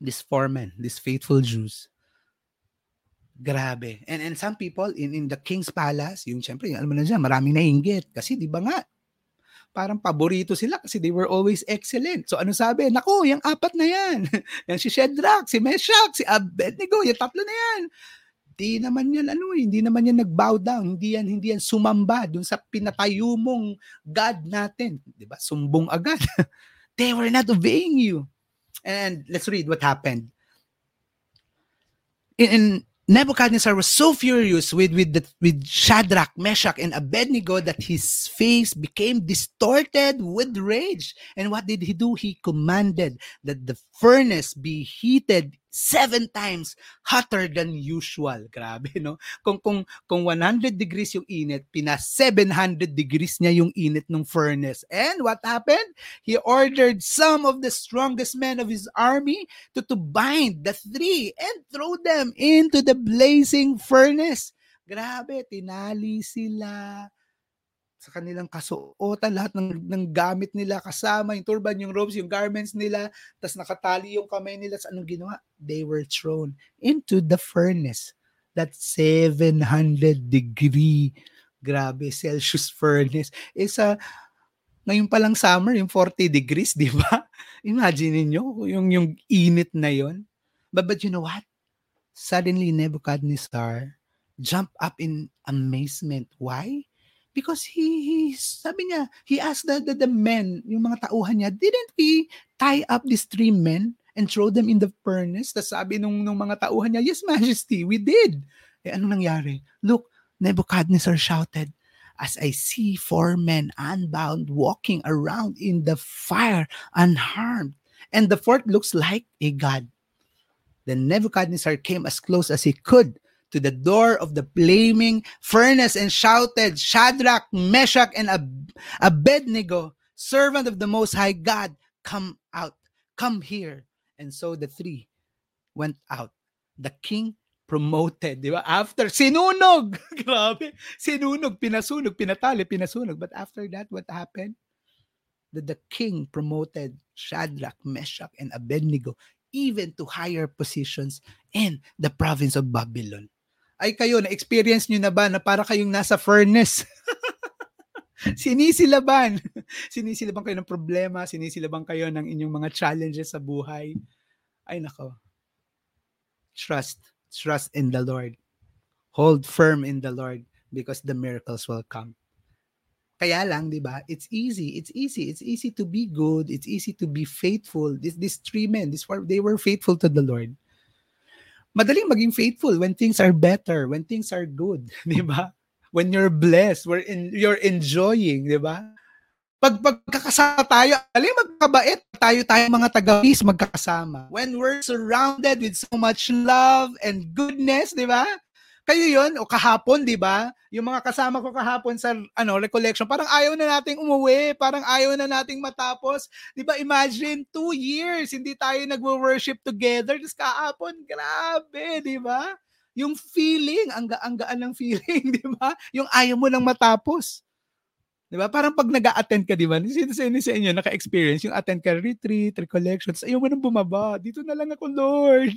This foreman, these faithful Jews. Grabe. And some people in the king's palace, yung syempre, yung, alam mo na dyan, maraming nainggit. Kasi di ba nga, parang paborito sila kasi they were always excellent. So ano sabi? Naku, yung apat na yan. Yung si Shadrach, si Meshach, si Abednego, yung tatlo na yan. Hindi naman yan, hindi naman yan nag-bow down. Hindi yan sumamba dun sa pinatayo mong God natin. Di ba? Sumbong agad. They were not obeying you. And let's read what happened. In Nebuchadnezzar was so furious with Shadrach, Meshach, and Abednego that his face became distorted with rage. And what did he do? He commanded that the furnace be heated 7 times hotter than usual. Grabe, no? Kung 100 degrees yung init, pina 700 degrees niya yung init ng furnace. And what happened? He ordered some of the strongest men of his army to bind the 3 and throw them into the blazing furnace. Grabe, tinali sila sa kanilang kasuotan, lahat ng gamit nila, kasama yung turban, yung robes, yung garments nila, tas nakatali yung kamay nila. Sa anong ginawa? They were thrown into the furnace. That 700 degree, grabe, Celsius furnace. Ngayon palang summer, yung 40 degrees, di ba? Imagine ninyo yung init na yon. But you know what? Suddenly, Nebuchadnezzar jumped up in amazement. Why? Because he asked the men, yung mga tauhan niya, didn't we tie up these 3 men and throw them in the furnace? Tapos sabi nung mga tauhan niya, yes, Majesty, we did. Anong nangyari? Look, Nebuchadnezzar shouted, as I see four men unbound walking around in the fire unharmed. And the fourth looks like a god. Then Nebuchadnezzar came as close as he could to the door of the flaming furnace and shouted, Shadrach, Meshach, and Abednego, servant of the Most High God, come out, come here. And so the three went out. The king promoted, di ba? After, sinunog! Grabe! Sinunog, pinasunog, pinatali, pinasunog. But after that, what happened? That the king promoted Shadrach, Meshach, and Abednego even to higher positions in the province of Babylon. Ay kayo, na-experience nyo na ba na para kayong nasa furnace? Sinisilaban. Sinisilaban kayo ng problema, sinisilaban kayo ng inyong mga challenges sa buhay. Ay nako. Trust in the Lord. Hold firm in the Lord because the miracles will come. Kaya lang, di ba? It's easy to be good. It's easy to be faithful. These three men, they were faithful to the Lord. Madaling maging faithful when things are better, when things are good, di ba? When you're blessed, you're enjoying, di ba? Pag pagkakasama tayo, aling magkabait, tayo mga taga-peace magkakasama. When we're surrounded with so much love and goodness, di ba? Kayo yun, o kahapon, di ba? Yung mga kasama ko kahapon sa recollection, parang ayaw na nating umuwi, parang ayaw na nating matapos. Di ba? Imagine, 2 years, hindi tayo nagwo-worship together. Tapos kahapon, grabe, di ba? Yung feeling, ang gaan ng feeling, di ba? Yung ayaw mo lang matapos. Di ba? Parang pag nag-attend ka, di ba? Sa inyo, naka-experience, yung attend ka, retreat, recollections, ayaw mo nang bumaba. Dito na lang ako, Lord.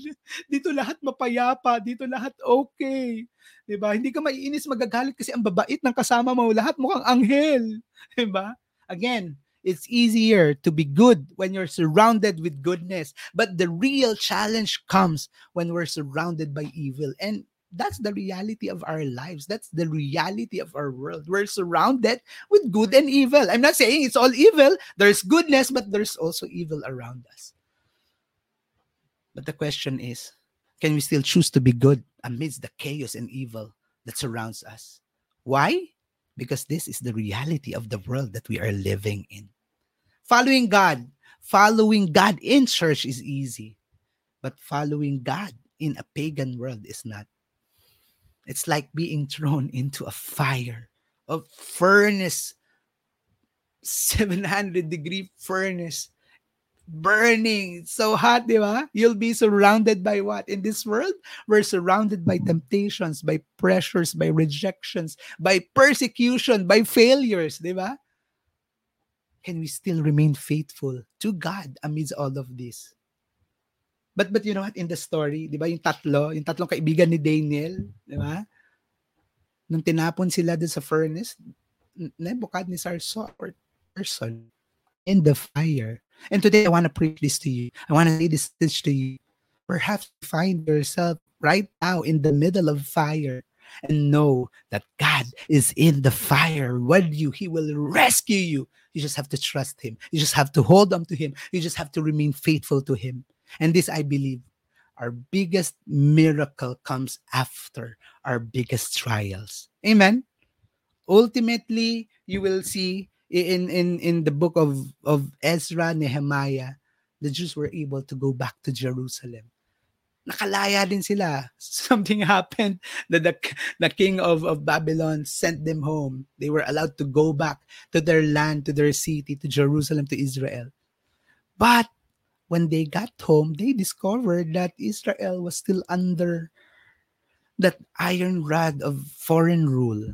Dito lahat mapayapa. Dito lahat okay. Di ba? Hindi ka maiinis, magagalit kasi ang babait ng kasama mo. Lahat mukhang anghel. Di ba? Again, it's easier to be good when you're surrounded with goodness. But the real challenge comes when we're surrounded by evil. And that's the reality of our lives. That's the reality of our world. We're surrounded with good and evil. I'm not saying it's all evil. There's goodness, but there's also evil around us. But the question is, can we still choose to be good amidst the chaos and evil that surrounds us? Why? Because this is the reality of the world that we are living in. Following God in church is easy, but following God in a pagan world is not. It's like being thrown into a fire, a furnace, 700-degree furnace, burning. It's so hot, di ba? You'll be surrounded by what? In this world, we're surrounded by temptations, by pressures, by rejections, by persecution, by failures, di ba? Can we still remain faithful to God amidst all of this? But you know what? In the story, di ba, yung tatlong kaibigan ni Daniel, di ba? Nung tinapon sila dun sa furnace, Nebuchadnezzar saw a person in the fire. And today, I want to preach this to you. I want to say this to you. Perhaps find yourself right now in the middle of fire and know that God is in the fire with you. He will rescue you. You just have to trust Him. You just have to hold on to Him. You just have to remain faithful to Him. And this, I believe, our biggest miracle comes after our biggest trials. Amen? Ultimately, you will see in the book of Ezra, Nehemiah, the Jews were able to go back to Jerusalem. Nakalaya din sila. Something happened that the king of Babylon sent them home. They were allowed to go back to their land, to their city, to Jerusalem, to Israel. But when they got home, they discovered that Israel was still under that iron rod of foreign rule.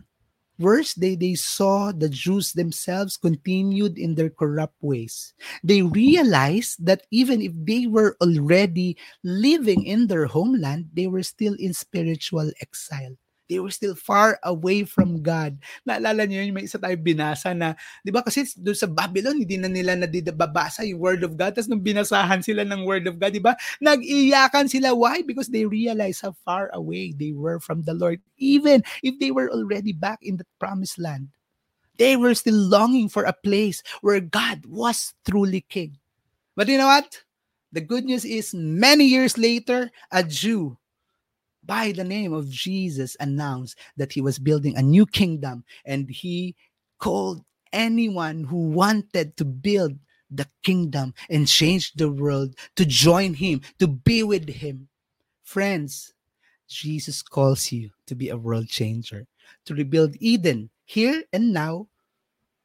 Worse, they saw the Jews themselves continued in their corrupt ways. They realized that even if they were already living in their homeland, they were still in spiritual exile. They were still far away from God. Naalala niyo yun, may isa tayo binasa na, di ba kasi doon sa Babylon, hindi na nila nadidababasa yung Word of God. Tapos nung binasahan sila ng Word of God, di ba, nag-iyakan sila. Why? Because they realized how far away they were from the Lord. Even if they were already back in the promised land, they were still longing for a place where God was truly king. But you know what? The good news is, many years later, a Jew by the name of Jesus announced that he was building a new kingdom, and he called anyone who wanted to build the kingdom and change the world to join him, to be with him. Friends, Jesus calls you to be a world changer, to rebuild Eden here and now.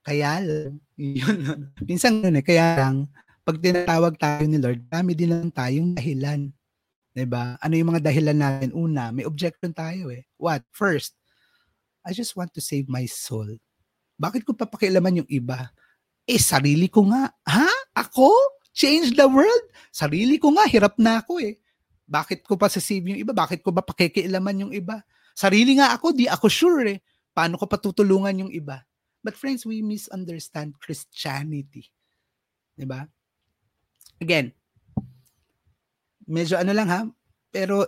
Kaya lang, yun. Minsan nun eh, kaya lang, pag tinatawag tayo ni Lord, dami din lang tayong dahilan. Diba? Ano yung mga dahilan natin? Una, may objection tayo eh. What? First, I just want to save my soul. Bakit ko papakialaman yung iba? Eh, sarili ko nga. Ha? Ako? Change the world? Sarili ko nga, hirap na ako eh. Bakit ko pa sasave yung iba? Bakit ko ba pakikialaman yung iba? Sarili nga ako, di ako sure eh. Paano ko patutulungan yung iba? But friends, we misunderstand Christianity. Diba? Again, medyo ano lang ha, pero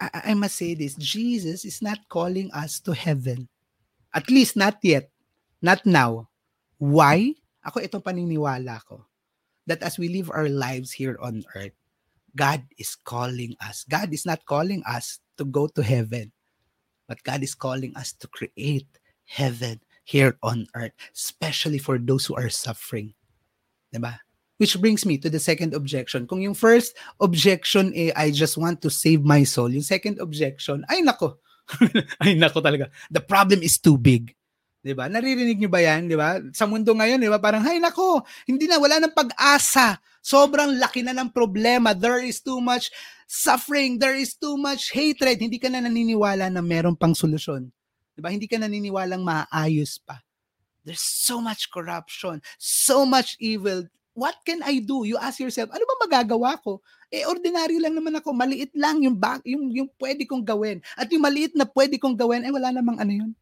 I must say this, Jesus is not calling us to heaven. At least not yet. Not now. Why? Ako itong paniniwala ko. That as we live our lives here on earth, God is calling us. God is not calling us to go to heaven. But God is calling us to create heaven here on earth, especially for those who are suffering. Diba? Which brings me to the second objection. Kung yung first objection eh, I just want to save my soul. Yung second objection, ay nako. Ay nako talaga. The problem is too big. Diba? Naririnig nyo ba yan? Diba? Sa mundo ngayon, diba? Parang, ay nako, hindi na, wala ng pag-asa. Sobrang laki na ng problema. There is too much suffering. There is too much hatred. Hindi ka na naniniwala na meron pang solusyon. Diba? Hindi ka naniniwalang maayos pa. There's so much corruption, so much evil. What can I do? You ask yourself, ano ba magagawa ko? Eh, ordinary lang naman ako. Maliit lang yung pwede kong gawin. At yung maliit na pwede kong gawin, eh wala namang ano yun.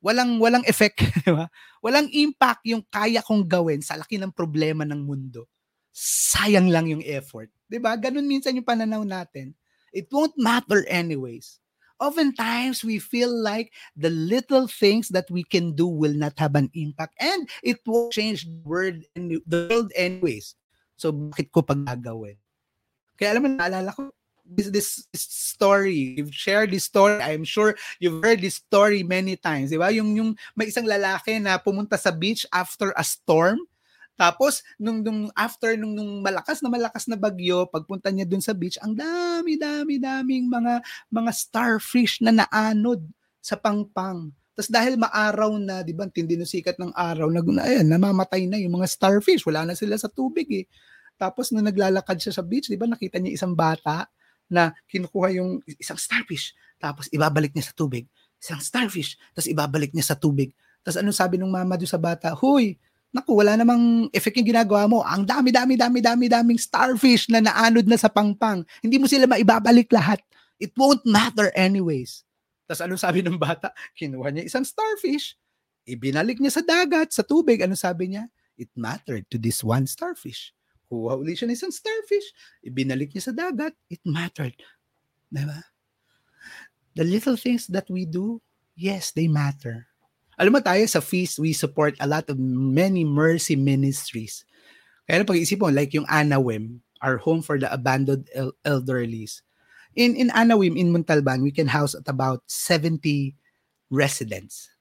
Walang effect. Diba? Walang impact yung kaya kong gawin sa laki ng problema ng mundo. Sayang lang yung effort. Diba? Ganun minsan yung pananaw natin. It won't matter anyways. Oftentimes, we feel like the little things that we can do will not have an impact and it won't change the world anyways. So, bakit ko pag-agawin? Kaya alam mo, naalala ko, this story, you've shared this story, I'm sure you've heard this story many times. Diba? Yung may isang lalaki na pumunta sa beach after a storm. Tapos, nung malakas na bagyo, pagpunta niya dun sa beach, ang daming mga starfish na naanod sa pangpang. Tapos dahil maaraw na, di ba, tindi ng sikat ng araw, namamatay na yung mga starfish, wala na sila sa tubig eh. Tapos nung naglalakad siya sa beach, di ba, nakita niya isang bata na kinukuha yung isang starfish, tapos ibabalik niya sa tubig. Isang starfish, tapos ibabalik niya sa tubig. Tapos ano sabi ng mama doon sa bata? Huy! Naku, wala namang effect yung ginagawa mo. Ang daming starfish na naanod na sa pangpang. Hindi mo sila maibabalik lahat. It won't matter anyways. Tapos ano sabi ng bata? Kinuha niya isang starfish. Ibinalik niya sa dagat, sa tubig. Ano sabi niya? It mattered to this one starfish. Kuha uli siya ng isang starfish. Ibinalik niya sa dagat. It mattered. Diba? The little things that we do, yes, they matter. Alam mo tayo, sa Feast, we support a lot of many mercy ministries. Kaya na pag-iisip mo, like yung Anawim, our home for the abandoned elderlies. In Anawim, in Montalban, we can house at about 70 residents.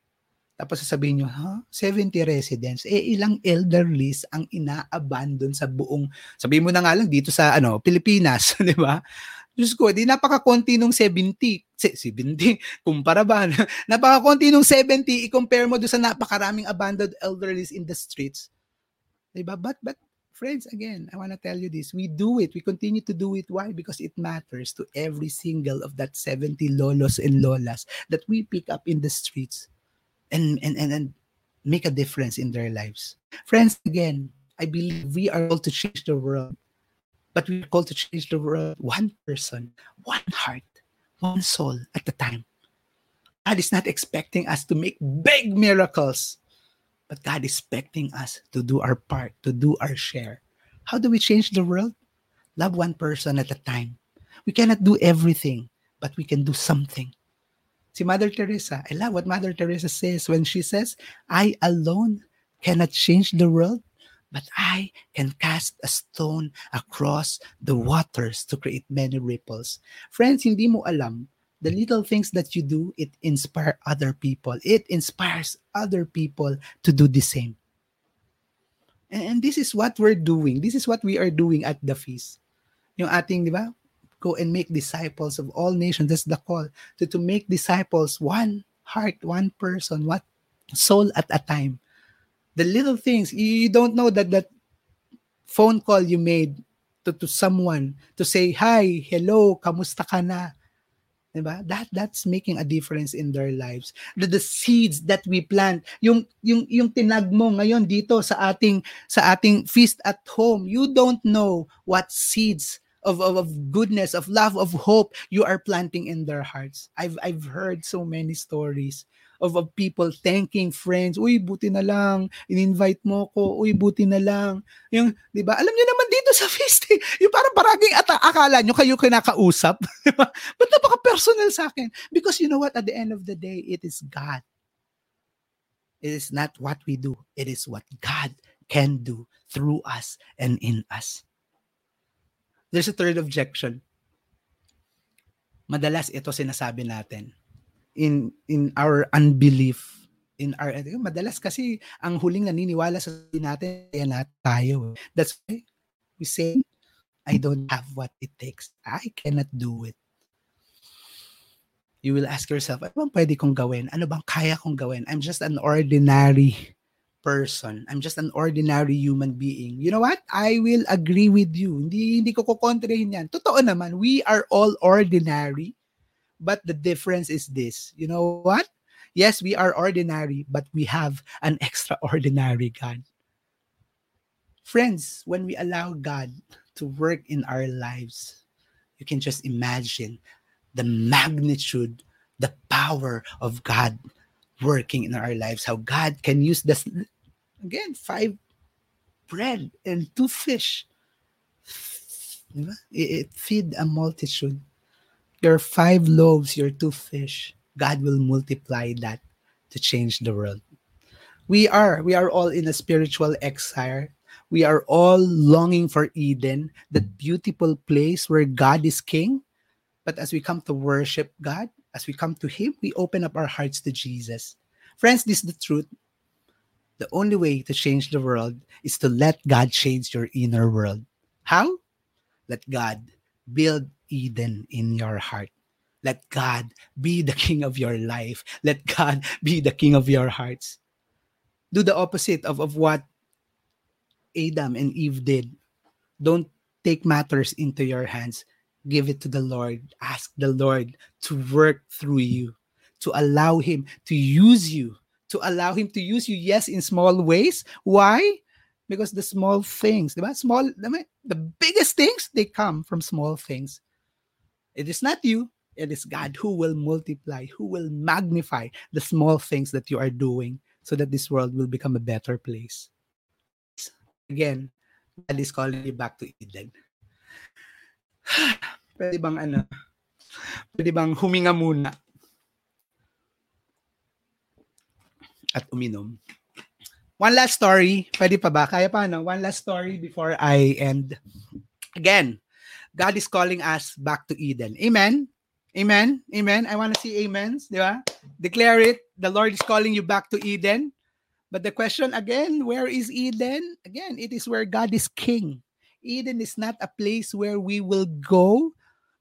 Tapos sasabihin nyo, huh? 70 residents? Eh, ilang elderlies ang ina-abandon sa buong, sabihin mo na nga lang, dito sa Pilipinas, di ba? Diyos ko, di napakakonti nung 70, kumpara ba? Napakakonti nung 70, i-compare mo doon sa napakaraming abandoned elderlies in the streets. Diba? But friends, again, I want to tell you this. We do it. We continue to do it. Why? Because it matters to every single of that 70 lolos and lolas that we pick up in the streets and make a difference in their lives. Friends, again, I believe we are all to change the world. But we are called to change the world one person, one heart, one soul at a time. God is not expecting us to make big miracles, but God is expecting us to do our part, to do our share. How do we change the world? Love one person at a time. We cannot do everything, but we can do something. See, Mother Teresa, I love what Mother Teresa says when she says, I alone cannot change the world, but I can cast a stone across the waters to create many ripples. Friends, hindi mo alam the little things that you do, it inspires other people. It inspires other people to do the same. And this is what we're doing. This is what we are doing at the feast. Yung ating, di ba? Go and make disciples of all nations. That's the call. To make disciples, one heart, one person, one soul at a time. The little things, you don't know that phone call you made to someone to say, hi, hello, kamusta ka na? Diba? That's making a difference in their lives. The seeds that we plant, yung tinag mo ngayon dito sa ating feast at home, you don't know what seeds of goodness, of love, of hope you are planting in their hearts. I've heard so many stories of people thanking friends. Uy, buti na lang. In-invite mo ko. Uy, buti na lang. Yung, di ba? Alam nyo naman dito sa feast, eh. Yung parang paraging akala nyo kayo kinakausap. But napaka-personal sa akin. Because you know what? At the end of the day, it is God. It is not what we do. It is what God can do through us and in us. There's a third objection. Madalas ito sinasabi natin. In our unbelief, madalas kasi ang huling naniniwala sa sarili natin, kaya na tayo. That's why we say, I don't have what it takes. I cannot do it. You will ask yourself, ano bang pwede kong gawin? Ano bang kaya kong gawin? I'm just an ordinary person. I'm just an ordinary human being. You know what? I will agree with you. Hindi ko kukontrahin yan. Totoo naman, we are all ordinary. But the difference is this. You know what? Yes, we are ordinary, but we have an extraordinary God. Friends, when we allow God to work in our lives, you can just imagine the magnitude, the power of God working in our lives. How God can use this, again, 5 bread and 2 fish. It feed a multitude. Your 5 loaves, your 2 fish, God will multiply that to change the world. We are all in a spiritual exile. We are all longing for Eden, that beautiful place where God is king. But as we come to worship God, as we come to Him, we open up our hearts to Jesus. Friends, this is the truth. The only way to change the world is to let God change your inner world. How? Let God build Eden in your heart. Let God be the king of your life. Let God be the king of your hearts. Do the opposite of what Adam and Eve did. Don't take matters into your hands. Give it to the Lord. Ask the Lord to work through you, to allow Him to use you, yes, in small ways. Why? Because the small things, diba? The biggest things, they come from small things. It is not you, it is God who will multiply, who will magnify the small things that you are doing so that this world will become a better place. Again, God is calling you back to Eden. Pwede bang huminga muna at uminom? One last story. Pwede pa ba? Kaya pa, no? One last story before I end. Again, God is calling us back to Eden. Amen? Amen? Amen? I want to see amens. Di ba? Declare it. The Lord is calling you back to Eden. But the question again, where is Eden? Again, it is where God is king. Eden is not a place where we will go,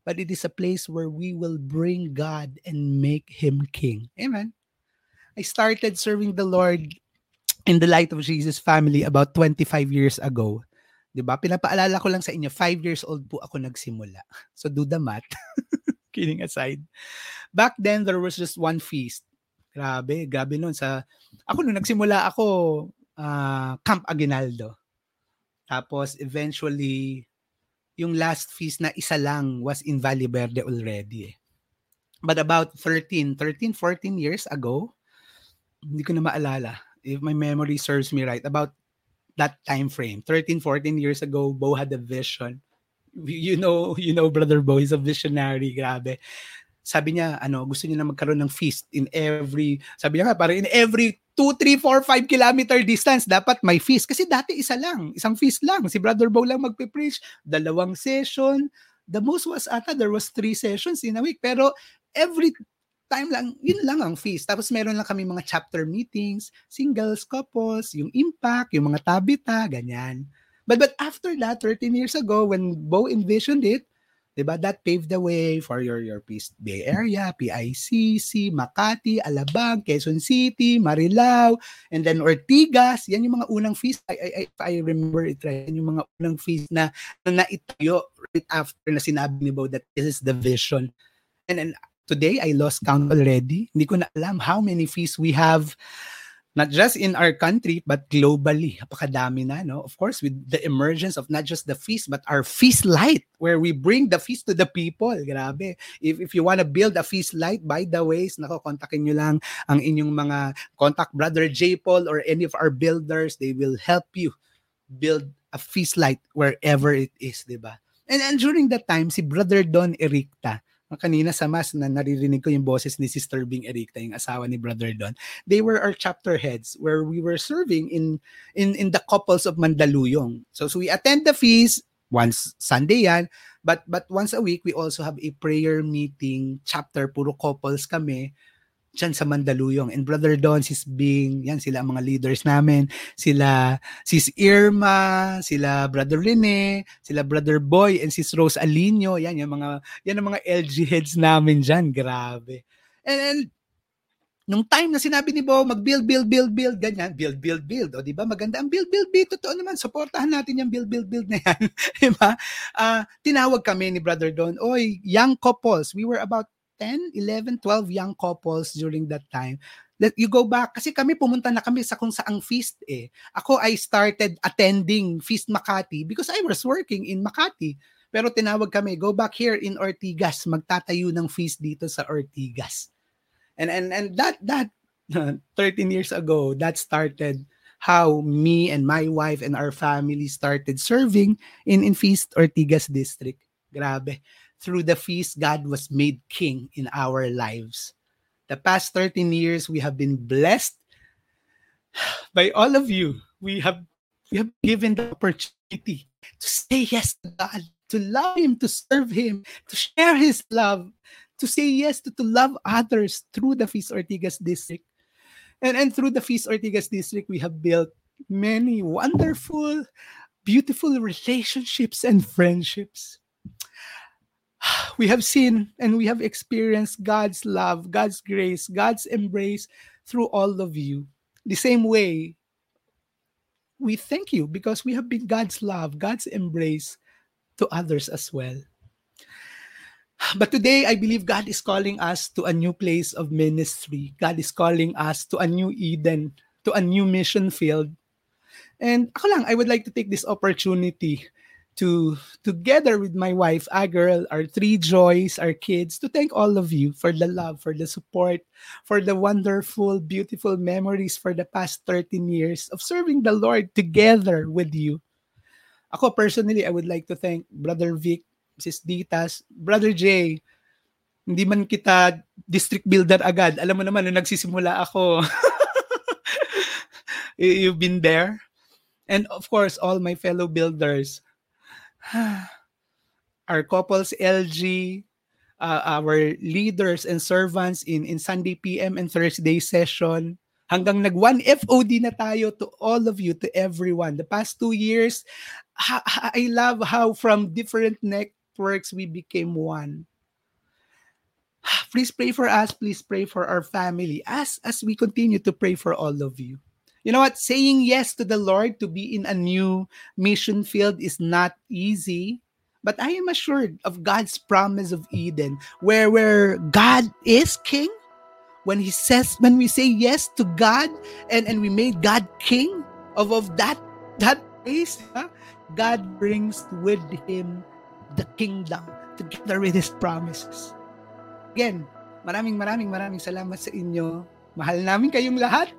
but it is a place where we will bring God and make Him king. Amen? I started serving the Lord in the Light of Jesus family about 25 years ago. Diba? Pinapaalala ko lang sa inyo, 5 years old po ako nagsimula. So do the math. Kidding aside. Back then, there was just one feast. Grabe nun. Ako nung nagsimula ako, Camp Aguinaldo. Tapos eventually, yung last feast na isa lang was in Valley Verde already. Eh. But about 14 years ago, hindi ko na maalala. If my memory serves me right, about that time frame, 13-14 years ago, Bo had a vision. You know, Brother Bo is a visionary, grabe. Sabi niya, gusto niya na magkaroon ng feast in every, sabi niya nga, parang in every 2, 3, 4, 5 kilometer distance, dapat may feast. Kasi dati isa lang, isang feast lang. Si Brother Bo lang magpe-preach, 2 session. The most was ata, there was 3 sessions in a week. Pero every time lang, yun lang ang feast. Tapos meron lang kami mga chapter meetings, singles, couples, yung impact, yung mga tabita, ganyan. But after that, 13 years ago, when Bo envisioned it, diba, that paved the way for your Feast Bay Area, PICC, Makati, Alabang, Quezon City, Marilao, and then Ortigas. Yan yung mga unang feast, I remember it right, yan yung mga unang feast na naitayo right after na sinabi ni Bo that this is the vision. And today, I lost count already. Hindi ko na alam how many feasts we have, not just in our country, but globally. Napakadami na, no? Of course, with the emergence of not just the feast, but our feast light, where we bring the feast to the people. Grabe. If you want to build a feast light, by the ways, kontakin nyo lang ang inyong mga contact, Brother J. Paul or any of our builders. They will help you build a feast light wherever it is, diba? And during that time, si Brother Don Ericta, kanina sa mas na naririnig ko yung boses ni Sister Bing Ericta, yung asawa ni Brother Don. They were our chapter heads where we were serving in the couples of Mandaluyong. So we attend the feast once Sunday yan, but once a week we also have a prayer meeting chapter, puro couples kami dyan sa Mandaluyong. And Brother Don, Sis Bing, yan sila ang mga leaders namin. Sila Sis Irma, sila Brother Rene, sila Brother Boy, and Sis Rose Alino. Yan ang mga LG heads namin dyan. Grabe. And nung time na sinabi ni Bo, mag-build, ganyan, build. O, diba? Maganda ang build. Totoo naman, supportahan natin yung build na yan. Diba? Tinawag kami ni Brother Don, oy, young couples. We were about 10, 11, 12 young couples during that time. Let you go back. Kasi kami, pumunta na kami sa kung saang feast eh. Ako, I started attending Feast Makati because I was working in Makati. Pero tinawag kami, go back here in Ortigas. Magtatayo ng feast dito sa Ortigas. And that 13 years ago, that started how me and my wife and our family started serving in Feast Ortigas District. Grabe. Through the feast, God was made king in our lives. The past 13 years, we have been blessed by all of you. We have given the opportunity to say yes to God, to love Him, to serve Him, to share His love, to say yes to love others through the Feast Ortigas District. And through the Feast Ortigas District, we have built many wonderful, beautiful relationships and friendships. We have seen and we have experienced God's love, God's grace, God's embrace through all of you. The same way, we thank you because we have been God's love, God's embrace to others as well. But today, I believe God is calling us to a new place of ministry. God is calling us to a new Eden, to a new mission field. And ako lang, I would like to take this opportunity to, together with my wife, Agirl, our three joys, our kids, to thank all of you for the love, for the support, for the wonderful, beautiful memories for the past 13 years of serving the Lord together with you. Ako personally, I would like to thank Brother Vic, Sis Ditas, Brother Jay. Hindi man kita district builder agad. Alam mo naman, nung nagsisimula ako, you've been there. And of course, all my fellow builders, our couples LG, our leaders and servants in Sunday PM and Thursday session, hanggang nag-1 FOD na tayo, to all of you, to everyone. The past 2 years, I love how from different networks we became one. Please pray for us. Please pray for our family as we continue to pray for all of you. You know what? Saying yes to the Lord to be in a new mission field is not easy, but I am assured of God's promise of Eden, where God is king. When we say yes to God and we made God king of that place, huh? God brings with Him the kingdom together with His promises. Again, maraming salamat sa inyo. Mahal namin kayong lahat.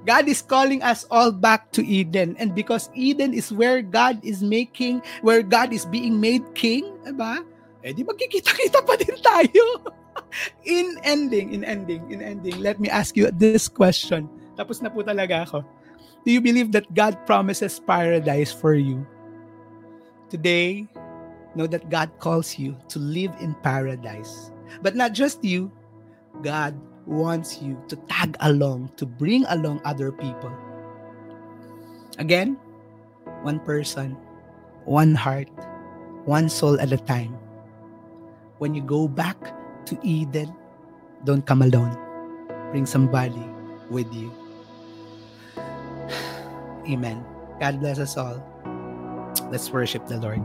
God is calling us all back to Eden. And because Eden is where God is making, where God is being made king, diba? Eh di magkikita-kita pa din tayo. In ending, let me ask you this question. Tapos na po talaga ako. Do you believe that God promises paradise for you? Today, know that God calls you to live in paradise. But not just you. God wants you to tag along, to bring along other people. Again, one person, one heart, one soul at a time. When you go back to Eden, don't come alone. Bring somebody with you. Amen. God bless us all. Let's worship the Lord.